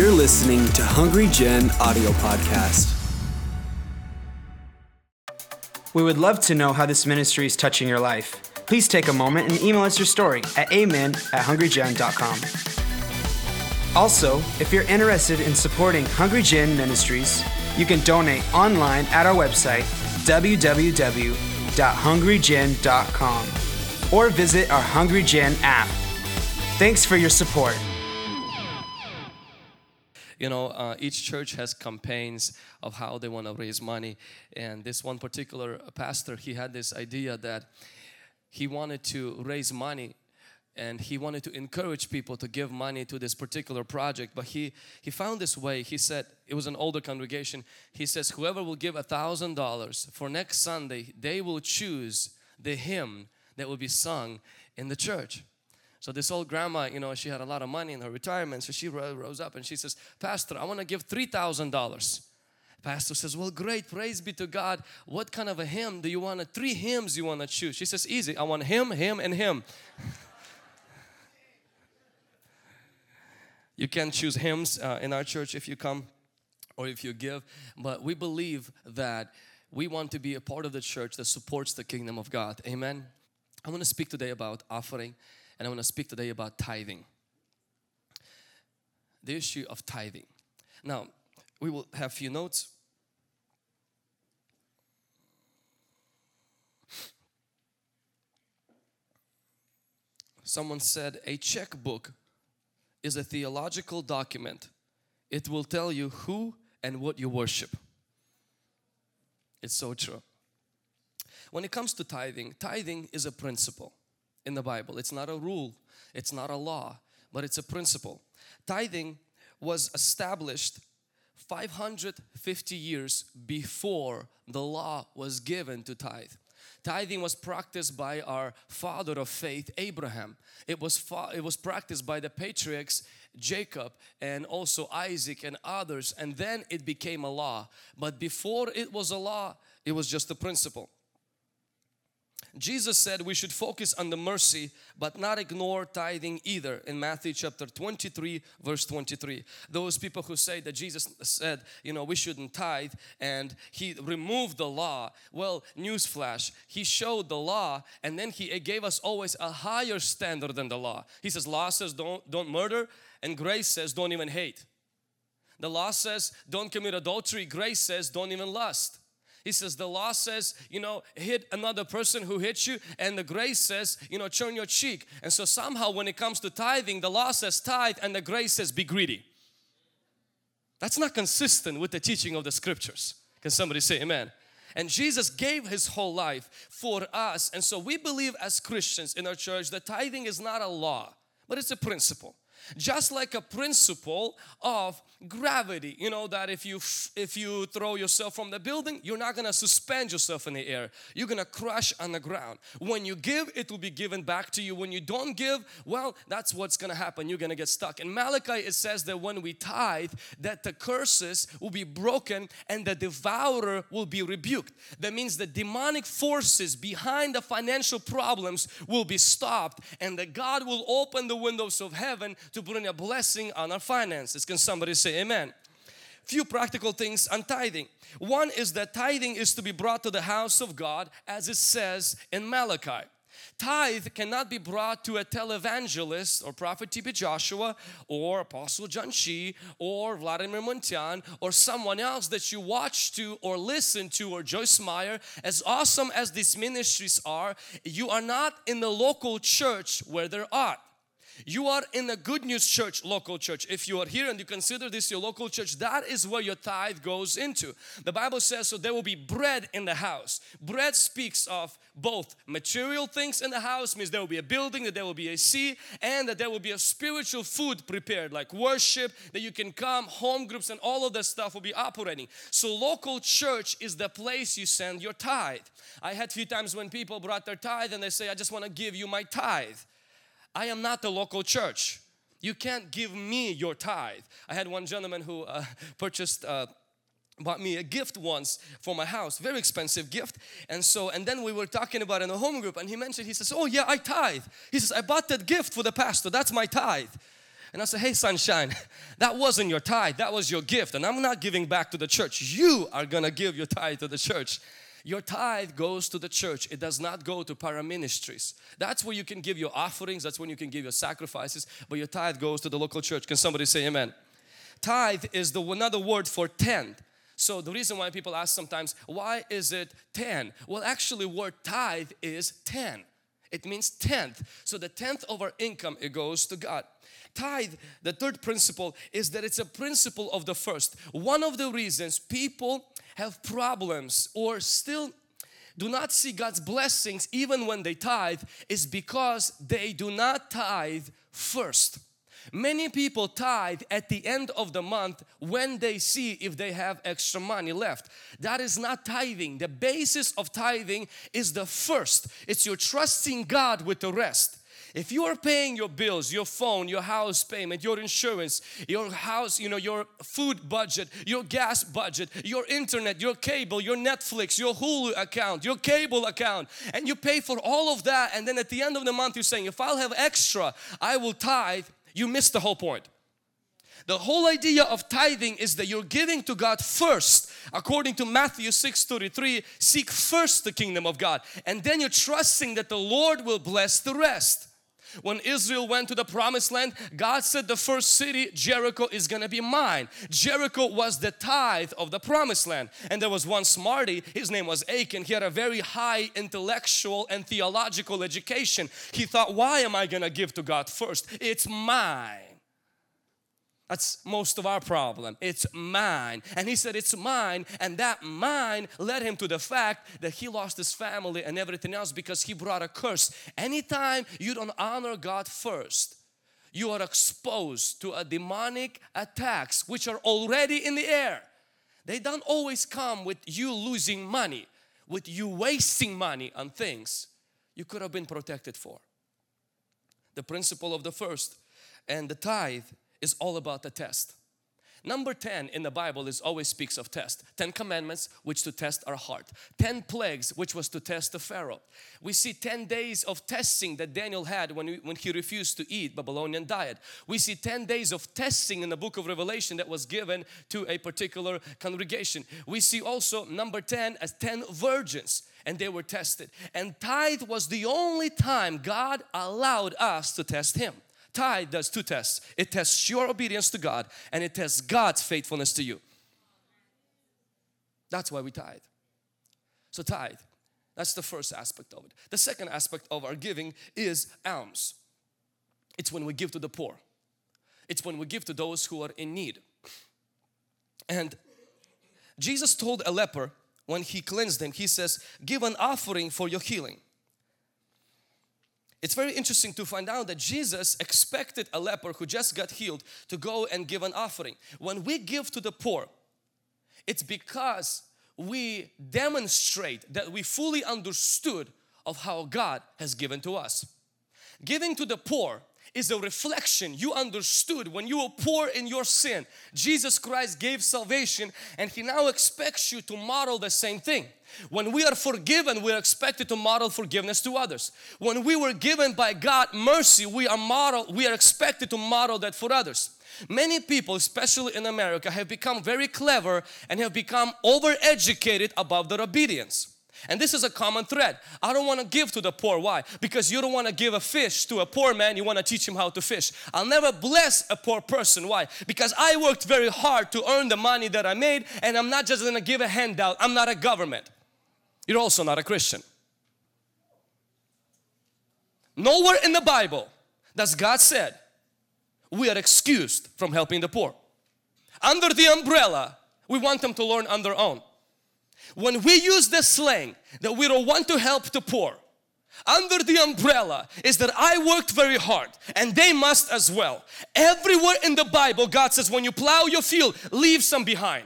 You're listening to Hungry Gen Audio Podcast. We would love to know how this ministry is touching your life. Please take a moment and email us your story at amen@hungrygen.com. Also, if you're interested in supporting Hungry Gen Ministries, you can donate online at our website, www.hungrygen.com, or visit our Hungry Gen app. Thanks for your support. You know, each church has campaigns of how they want to raise money. And this one particular pastor, he had this idea that he wanted to raise money and he wanted to encourage people to give money to this particular project. But he found this way. He said, it was an older congregation. He says, whoever will give $1,000 for next Sunday, they will choose the hymn that will be sung in the church. So this old grandma, you know, she had a lot of money in her retirement. So she rose up and she says, Pastor, I want to give $3,000. Pastor says, well, great. Praise be to God. What kind of a hymn do you want? Three hymns you want to choose. She says, easy. I want him, him, and him. You can choose hymns in our church if you come or if you give. But we believe that we want to be a part of the church that supports the kingdom of God. Amen. I want to speak today about offering. And I want to speak today about tithing. The issue of tithing. Now, we will have a few notes. Someone said, a checkbook is a theological document. It will tell you who and what you worship. It's so true. When it comes to tithing, tithing is a principle. In the Bible, it's not a rule, it's not a law, but it's a principle. Tithing was established 550 years before the law was given to tithe. Tithing was practiced by our father of faith, Abraham. It was practiced by the patriarchs, Jacob and also Isaac and others, and then it became a law. But before it was a law, it was just a principle. Jesus said we should focus on the mercy but not ignore tithing either in Matthew chapter 23 verse 23. Those people who say that Jesus said, you know, we shouldn't tithe and he removed the law. Well, newsflash, he showed the law and then he gave us always a higher standard than the law. He says, law says don't murder, and grace says don't even hate. The law says don't commit adultery, grace says don't even lust. He says, the law says, you know, hit another person who hits you, and the grace says, you know, turn your cheek. And so somehow when it comes to tithing, the law says tithe and the grace says be greedy. That's not consistent with the teaching of the scriptures. Can somebody say amen? And Jesus gave his whole life for us. And so we believe as Christians in our church that tithing is not a law, but it's a principle. Just like a principle of gravity, you know, that if you throw yourself from the building, you're not going to suspend yourself in the air. You're going to crush on the ground. When you give, it will be given back to you. When you don't give, well, that's what's going to happen. You're going to get stuck. In Malachi, it says that when we tithe, that the curses will be broken and the devourer will be rebuked. That means the demonic forces behind the financial problems will be stopped, and that God will open the windows of heaven to bring a blessing on our finances. Can somebody say amen? Few practical things on tithing. One is that tithing is to be brought to the house of God, as it says in Malachi. Tithe cannot be brought to a televangelist or Prophet T.B. Joshua or Apostle John Chi or Vladimir Muntian or someone else that you watch to or listen to, or Joyce Meyer. As awesome as these ministries are, you are not in the local church where they're at. You are in the Good News Church, local church. If you are here and you consider this your local church, that is where your tithe goes into. The Bible says, so there will be bread in the house. Bread speaks of both material things in the house, means there will be a building, that there will be a sea, and that there will be a spiritual food prepared, like worship, that you can come, home groups, and all of that stuff will be operating. So local church is the place you send your tithe. I had a few times when people brought their tithe and they say, I just want to give you my tithe. I am not the local church. You can't give me your tithe. I had one gentleman who bought me a gift once for my house, very expensive gift. And then we were talking about it in a home group, and he mentioned, he says, oh yeah, I tithe. He says, I bought that gift for the pastor. That's my tithe. And I say, hey, sunshine, that wasn't your tithe. That was your gift. And I'm not giving back to the church. You are going to give your tithe to the church. Your tithe goes to the church. It does not go to paraministries. That's where you can give your offerings. That's when you can give your sacrifices. But your tithe goes to the local church. Can somebody say amen? Tithe is another word for tenth. So the reason why people ask sometimes, why is it 10? Well, actually word tithe is 10. It means 10th. So the 10th of our income, it goes to God. Tithe, the third principle, is that it's a principle of the first. One of the reasons people have problems or still do not see God's blessings even when they tithe is because they do not tithe first. Many people tithe at the end of the month when they see if they have extra money left. That is not tithing. The basis of tithing is the first. It's your trusting God with the rest. If you are paying your bills, your phone, your house payment, your insurance, your house, your food budget, your gas budget, your internet, your cable, your Netflix, your Hulu account, your cable account, and you pay for all of that, and then at the end of the month you're saying, if I'll have extra, I will tithe. You missed the whole point. The whole idea of tithing is that you're giving to God first. According to Matthew 6:33, seek first the kingdom of God, and then you're trusting that the Lord will bless the rest. When Israel went to the promised land, God said the first city, Jericho, is going to be mine. Jericho was the tithe of the promised land. And there was one smarty, his name was Achan. He had a very high intellectual and theological education. He thought, why am I going to give to God first? It's mine. That's most of our problem. It's mine. And he said it's mine, and that mine led him to the fact that he lost his family and everything else because he brought a curse. Anytime you don't honor God first, you are exposed to a demonic attacks which are already in the air. They don't always come with you losing money, with you wasting money on things you could have been protected for. The principle of the first and the tithe is all about the test. Number 10 in the Bible is always speaks of test. 10 commandments, which to test our heart. 10 plagues, which was to test the Pharaoh. We see 10 days of testing that Daniel had when he refused to eat Babylonian diet. We see 10 days of testing in the book of Revelation that was given to a particular congregation. We see also number 10 as 10 virgins, and they were tested. And tithe was the only time God allowed us to test Him. Tithe does two tests. It tests your obedience to God, and it tests God's faithfulness to you. That's why we tithe. So tithe, that's the first aspect of it. The second aspect of our giving is alms. It's when we give to the poor. It's when we give to those who are in need. And Jesus told a leper when He cleansed him, He says, give an offering for your healing. It's very interesting to find out that Jesus expected a leper who just got healed to go and give an offering. When we give to the poor, it's because we demonstrate that we fully understood of how God has given to us. Giving to the poor is a reflection. You understood when you were poor in your sin, Jesus Christ gave salvation, and He now expects you to model the same thing. When we are forgiven, we are expected to model forgiveness to others. When we were given by God mercy, we are expected to model that for others. Many people, especially in America, have become very clever and have become overeducated about their obedience. And this is a common thread. I don't want to give to the poor. Why? Because you don't want to give a fish to a poor man. You want to teach him how to fish. I'll never bless a poor person. Why? Because I worked very hard to earn the money that I made, and I'm not just going to give a handout. I'm not a government. You're also not a Christian. Nowhere in the Bible does God said we are excused from helping the poor. Under the umbrella, we want them to learn on their own. When we use the slang that we don't want to help the poor, under the umbrella is that I worked very hard and they must as well. Everywhere in the Bible, God says when you plow your field, leave some behind.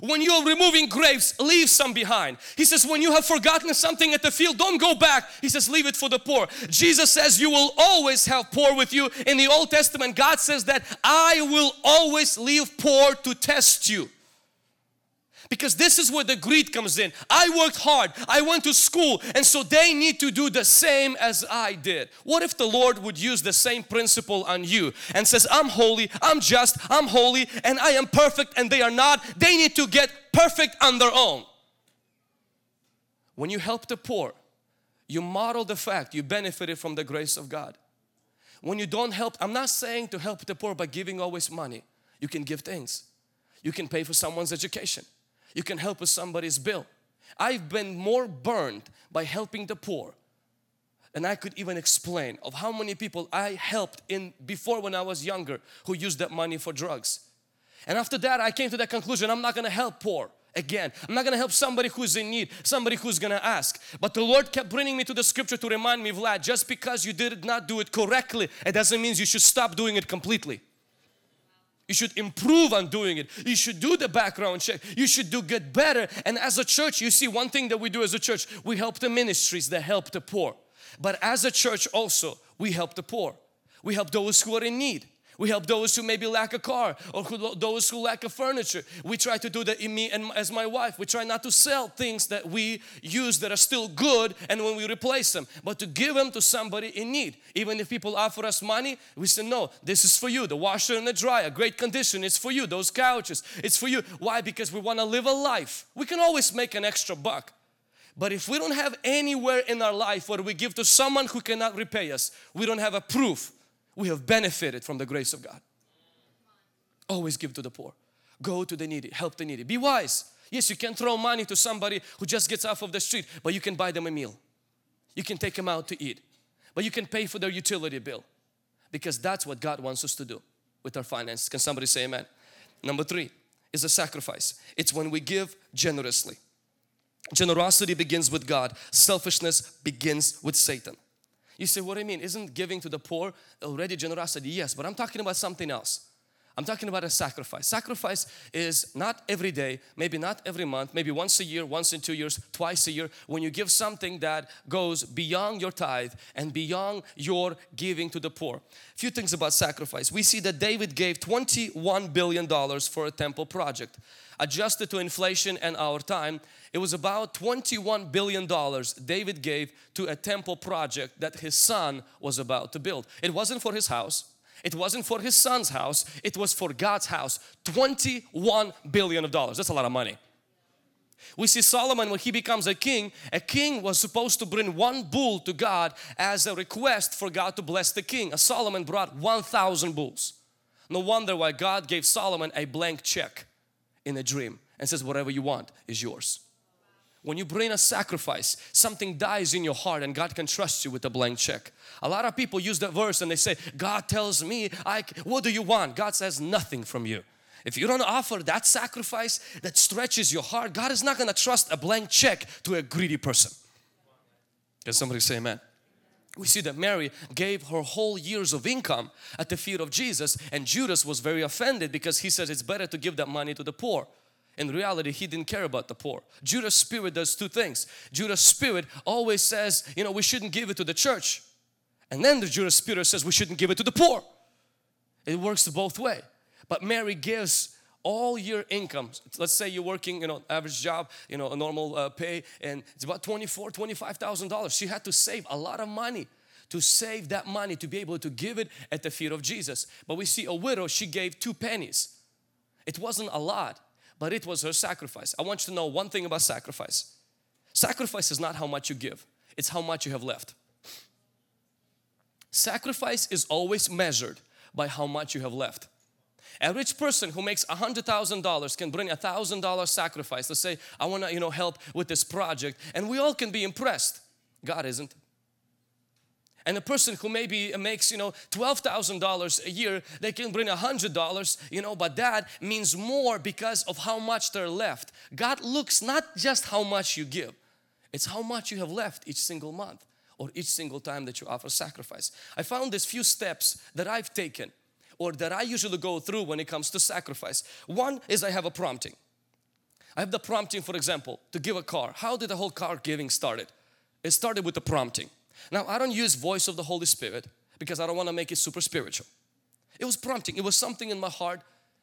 When you are removing grapes, leave some behind. He says when you have forgotten something at the field, don't go back. He says leave it for the poor. Jesus says you will always have poor with you. In the Old Testament, God says that I will always leave poor to test you. Because this is where the greed comes in. I worked hard. I went to school. And so they need to do the same as I did. What if the Lord would use the same principle on you and says, I'm holy, I'm just, I'm holy, and I am perfect, and they are not. They need to get perfect on their own. When you help the poor, you model the fact you benefited from the grace of God. When you don't help, I'm not saying to help the poor by giving always money. You can give things. You can pay for someone's education. You can help with somebody's bill. I've been more burned by helping the poor than I could even explain, of how many people I helped in before when I was younger who used that money for drugs. And after that, I came to that conclusion, I'm not going to help poor again. I'm not going to help somebody who's in need, somebody who's going to ask. But the Lord kept bringing me to the scripture to remind me, Vlad, just because you did not do it correctly, it doesn't mean you should stop doing it completely. You should improve on doing it. You should do the background check. You should get better. And as a church, you see, one thing that we do as a church, we help the ministries that help the poor. But as a church also, we help the poor. We help those who are in need. We help those who maybe lack a car, or those who lack a furniture. We try to do that in me and as my wife. We try not to sell things that we use that are still good and when we replace them, but to give them to somebody in need. Even if people offer us money, we say, no, this is for you. The washer and the dryer, great condition, it's for you. Those couches, it's for you. Why? Because we want to live a life. We can always make an extra buck. But if we don't have anywhere in our life where we give to someone who cannot repay us, we don't have a proof we have benefited from the grace of God. Always give to the poor. Go to the needy. Help the needy. Be wise. Yes, you can throw money to somebody who just gets off of the street, but you can buy them a meal. You can take them out to eat. But you can pay for their utility bill. Because that's what God wants us to do with our finances. Can somebody say amen? Number 3 is a sacrifice. It's when we give generously. Generosity begins with God. Selfishness begins with Satan. You say, what do you mean? Isn't giving to the poor already generosity? Yes, but I'm talking about something else. I'm talking about a sacrifice. Sacrifice is not every day, maybe not every month, maybe once a year, once in 2 years, twice a year, when you give something that goes beyond your tithe and beyond your giving to the poor. A few things about sacrifice. We see that David gave $21 billion for a temple project. Adjusted to inflation and our time, it was about $21 billion David gave to a temple project that his son was about to build. It wasn't for his house. It wasn't for his son's house. It was for God's house. $21 billion. That's a lot of money. We see Solomon, when he becomes a king was supposed to bring one bull to God as a request for God to bless the king. Solomon brought 1,000 bulls. No wonder why God gave Solomon a blank check in a dream and says, whatever you want is yours. When you bring a sacrifice, something dies in your heart and God can trust you with a blank check. A lot of people use that verse and they say, God tells me, what do you want? God says nothing from you. If you don't offer that sacrifice that stretches your heart, God is not going to trust a blank check to a greedy person. Can somebody say amen? We see that Mary gave her whole years of income at the feet of Jesus, and Judas was very offended because he says it's better to give that money to the poor. In reality, he didn't care about the poor. Judas' spirit does two things. Judas' spirit always says, you know, we shouldn't give it to the church. And then the Judas' spirit says we shouldn't give it to the poor. It works both ways. But Mary gives all your income. Let's say you're working, average job, a normal pay, and it's about $25,000. She had to save a lot of money to be able to give it at the feet of Jesus. But we see a widow, she gave 2 pennies. It wasn't a lot, but it was her sacrifice. I want you to know one thing about sacrifice. Sacrifice is not how much you give, it's how much you have left. Sacrifice is always measured by how much you have left. A rich person who makes $100,000 can bring $1,000 sacrifice. Let's say, I want to, help with this project. And we all can be impressed. God isn't. And a person who maybe makes, $12,000 a year, they can bring $100, but that means more because of how much they're left. God looks not just how much you give. It's how much you have left each single month or each single time that you offer sacrifice. I found these few steps that I've taken, or that I usually go through when it comes to sacrifice. One is I have a prompting. I have the prompting, for example, to give a car. How did the whole car giving started? It started with the prompting. Now, I don't use voice of the Holy Spirit because I don't want to make it super spiritual. It was prompting. It was something in my heart.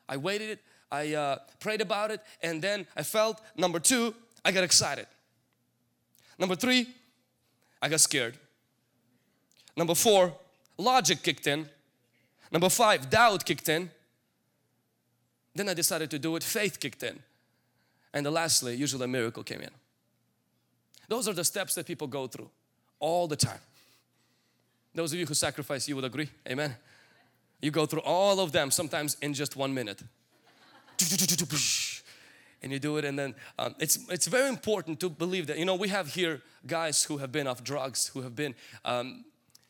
I waited. I prayed about it, and then I felt, number two, I got excited. Number three, I got scared. Number four, logic kicked in. Number five, doubt kicked in. Then I decided to do it, faith kicked in. And lastly, usually a miracle came in. Those are the steps that people go through all the time. Those of you who sacrifice, you would agree, amen? You go through all of them, sometimes in just 1 minute. And you do it, and then it's very important to believe that, you know, we have here guys who have been off drugs, who have been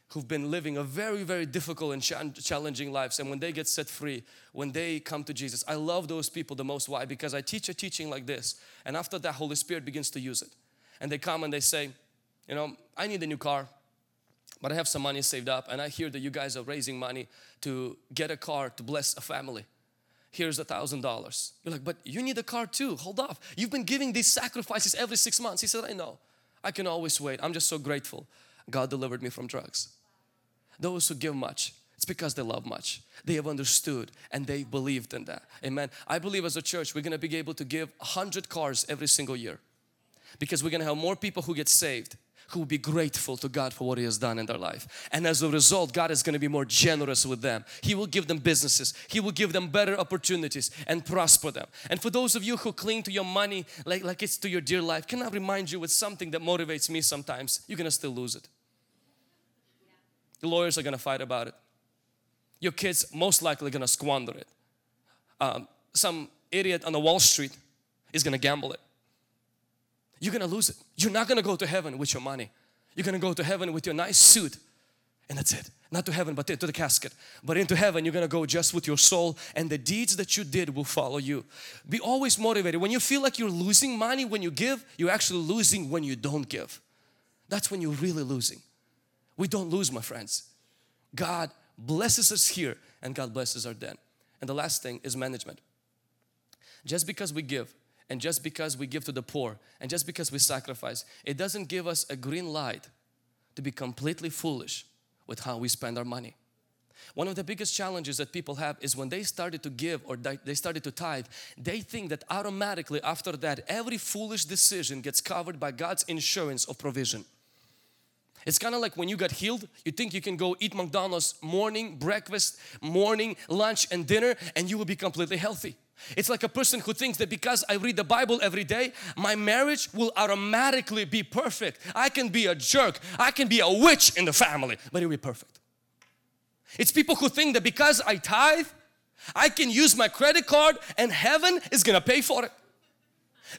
who've been living a very, very difficult and challenging lives. And when they get set free, when they come to Jesus, I love those people the most. Why? Because I teach a teaching like this. And after that, Holy Spirit begins to use it. And they come and they say, you know, I need a new car, but I have some money saved up. And I hear that you guys are raising money to get a car to bless a family. Here's $1,000. You're like, but you need a car too. Hold off. You've been giving these sacrifices every 6 months. He said, I know. I can always wait. I'm just so grateful. God delivered me from drugs. Those who give much, it's because they love much. They have understood and they believed in that. Amen. I believe as a church, we're going to be able to give 100 cars every single year, because we're going to have more people who get saved, who will be grateful to God for what He has done in their life. And as a result, God is going to be more generous with them. He will give them businesses. He will give them better opportunities and prosper them. And for those of you who cling to your money like it's to your dear life, can I remind you with something that motivates me sometimes? You're going to still lose it. The lawyers are going to fight about it. Your kids most likely going to squander it. Some idiot on the Wall Street is going to gamble it. You're going to lose it. You're not going to go to heaven with your money. You're going to go to heaven with your nice suit, and that's it. Not to heaven, but to the casket. But into heaven, you're going to go just with your soul, and the deeds that you did will follow you. Be always motivated. When you feel like you're losing money when you give, you're actually losing when you don't give. That's when you're really losing. We don't lose, my friends. God blesses us here, and God blesses our den. And the last thing is management. Just because we give, and just because we give to the poor, and just because we sacrifice, it doesn't give us a green light to be completely foolish with how we spend our money. One of the biggest challenges that people have is when they started to give or they started to tithe, they think that automatically after that, every foolish decision gets covered by God's insurance of provision. It's kind of like when you got healed, you think you can go eat McDonald's morning, breakfast, morning, lunch, and dinner, and you will be completely healthy. It's like a person who thinks that because I read the Bible every day, my marriage will automatically be perfect. I can be a jerk, I can be a witch in the family, but it will be perfect. It's people who think that because I tithe, I can use my credit card and heaven is going to pay for it.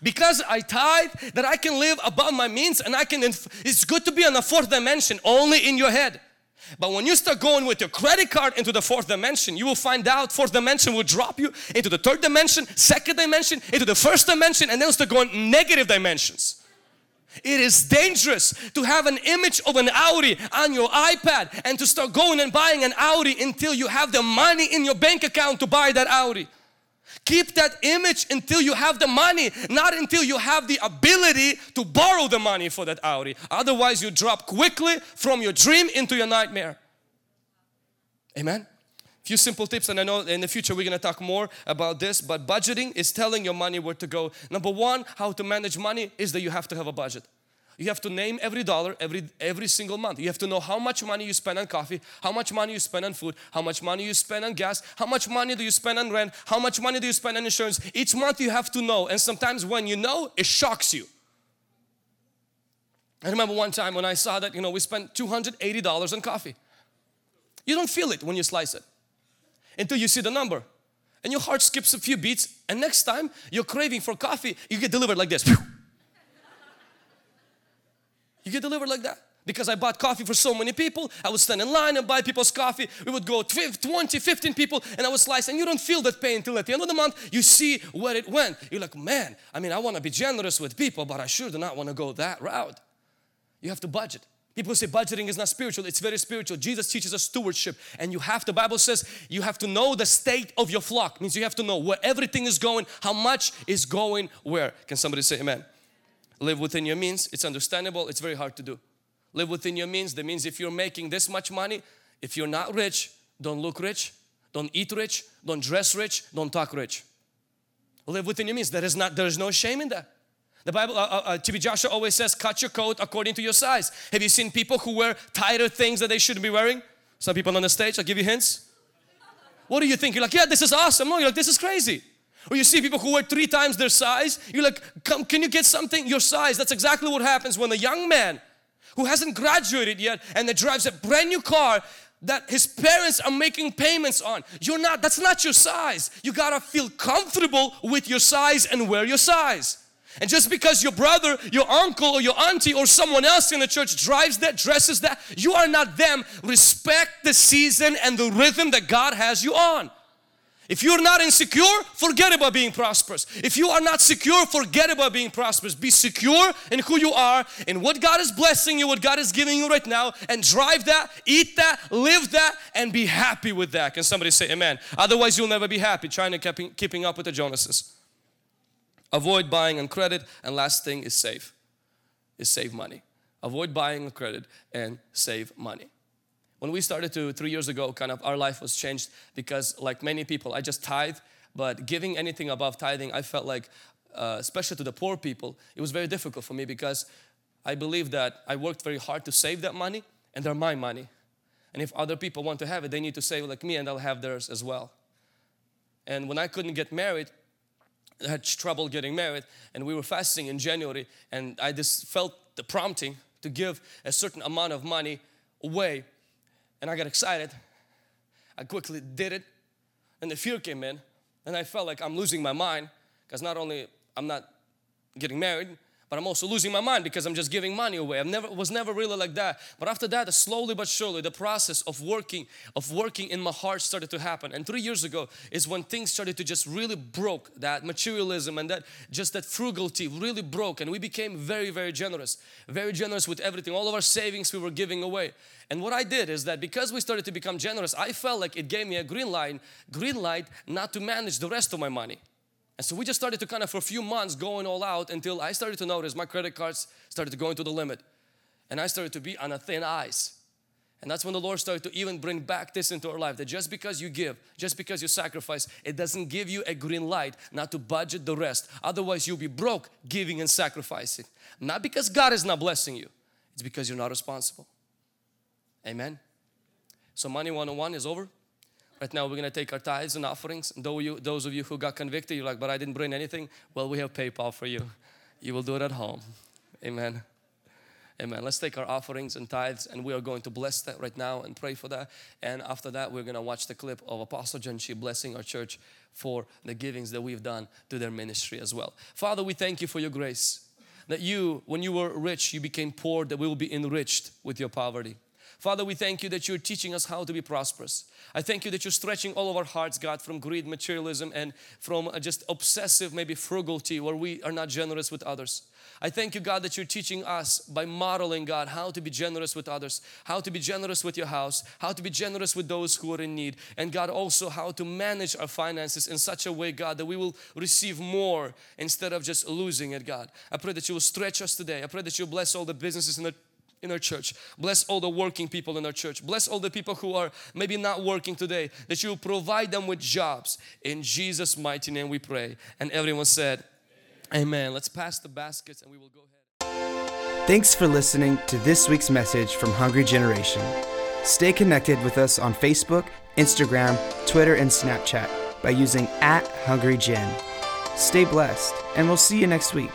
Because I tithe, that I can live above my means, and I can, it's good to be on the fourth dimension, only in your head. But when you start going with your credit card into the fourth dimension, you will find out fourth dimension will drop you into the third dimension, second dimension, into the first dimension, and then start going negative dimensions. It is dangerous to have an image of an Audi on your iPad and to start going and buying an Audi until you have the money in your bank account to buy that Audi. Keep that image until you have the money, not until you have the ability to borrow the money for that Audi. Otherwise, you drop quickly from your dream into your nightmare. Amen? A few simple tips, and I know in the future we're going to talk more about this, but budgeting is telling your money where to go. Number one, how to manage money is that you have to have a budget. You have to name every dollar every single month. You have to know how much money you spend on coffee, how much money you spend on food, how much money you spend on gas, how much money do you spend on rent, how much money do you spend on insurance. Each month you have to know, and sometimes when you know, it shocks you. I remember one time when I saw that, you know, we spent $280 on coffee. You don't feel it when you slice it until you see the number, and your heart skips a few beats, and next time you're craving for coffee, you get delivered like this. You get delivered like that. Because I bought coffee for so many people, I would stand in line and buy people's coffee. We would go 20, 15 people, and I would slice, and you don't feel that pain until at the end of the month, you see where it went. You're like, man, I mean, I want to be generous with people, but I sure do not want to go that route. You have to budget. People say budgeting is not spiritual. It's very spiritual. Jesus teaches us stewardship, and you have, the Bible says, you have to know the state of your flock. It means you have to know where everything is going, how much is going where. Can somebody say amen? Live within your means. It's understandable. It's very hard to do. Live within your means. That means if you're making this much money, if you're not rich, don't look rich, don't eat rich, don't dress rich, don't talk rich. Live within your means. There is no shame in that. The Bible, T.B. Joshua always says, cut your coat according to your size. Have you seen people who wear tighter things that they shouldn't be wearing? Some people on the stage, I'll give you hints. What do you think? You're like, yeah, this is awesome. No, you're like, this is crazy. Or you see people who wear 3 times their size. You're like, come, can you get something your size? That's exactly what happens when a young man who hasn't graduated yet and that drives a brand new car that his parents are making payments on. That's not your size. You gotta feel comfortable with your size and wear your size. And just because your brother, your uncle, or your auntie, or someone else in the church dresses that, you are not them. Respect the season and the rhythm that God has you on. If you're not insecure, forget about being prosperous. If you are not secure, forget about being prosperous. Be secure in who you are, in what God is blessing you, what God is giving you right now, and drive that, eat that, live that, and be happy with that. Can somebody say amen? Otherwise, you'll never be happy trying to keeping up with the Jonases. Avoid buying on credit, and last thing is save money. Avoid buying on credit and save money. When we started 3 years ago, our life was changed because, like many people, I just tithe, but giving anything above tithing, I felt like, especially to the poor people, it was very difficult for me because I believe that I worked very hard to save that money, and they're my money. And if other people want to have it, they need to save like me, and they'll have theirs as well. And when I couldn't get married, I had trouble getting married, and we were fasting in January, and I just felt the prompting to give a certain amount of money away. And I got excited. I quickly did it, and the fear came in, and I felt like I'm losing my mind because not only I'm not getting married, but I'm also losing my mind because I'm just giving money away. I was never really like that. But after that, slowly but surely, the process of working in my heart started to happen. And 3 years ago is when things started to just really broke, that materialism and that frugality really broke, and we became very, very generous. Very generous with everything. All of our savings we were giving away. And what I did is that because we started to become generous, I felt like it gave me a green light not to manage the rest of my money. And so we just started to for a few months going all out until I started to notice my credit cards started to go into the limit. And I started to be on a thin ice. And that's when the Lord started to even bring back this into our life, that just because you give, just because you sacrifice, it doesn't give you a green light not to budget the rest. Otherwise, you'll be broke giving and sacrificing. Not because God is not blessing you. It's because you're not responsible. Amen. So Money 101 is over. Right now, we're going to take our tithes and offerings. And those of you who got convicted, you're like, but I didn't bring anything. Well, we have PayPal for you. You will do it at home. Amen. Amen. Let's take our offerings and tithes, and we are going to bless that right now and pray for that. And after that, we're going to watch the clip of Apostle John Chi blessing our church for the givings that we've done to their ministry as well. Father, we thank you for your grace, that you, when you were rich, you became poor, that we will be enriched with your poverty. Father, we thank you that you're teaching us how to be prosperous. I thank you that you're stretching all of our hearts, God, from greed, materialism, and from just obsessive, maybe frugality, where we are not generous with others. I thank you, God, that you're teaching us by modeling, God, how to be generous with others, how to be generous with your house, how to be generous with those who are in need, and God, also how to manage our finances in such a way, God, that we will receive more instead of just losing it, God. I pray that you will stretch us today. I pray that you'll bless all the businesses in our church. Bless all the working people in our church. Bless all the people who are maybe not working today, that you provide them with jobs. In Jesus' mighty name we pray. And everyone said, Amen. Let's pass the baskets and we will go ahead. Thanks for listening to this week's message from Hungry Generation. Stay connected with us on Facebook, Instagram, Twitter, and Snapchat by using @HungryGen. Stay blessed, and we'll see you next week.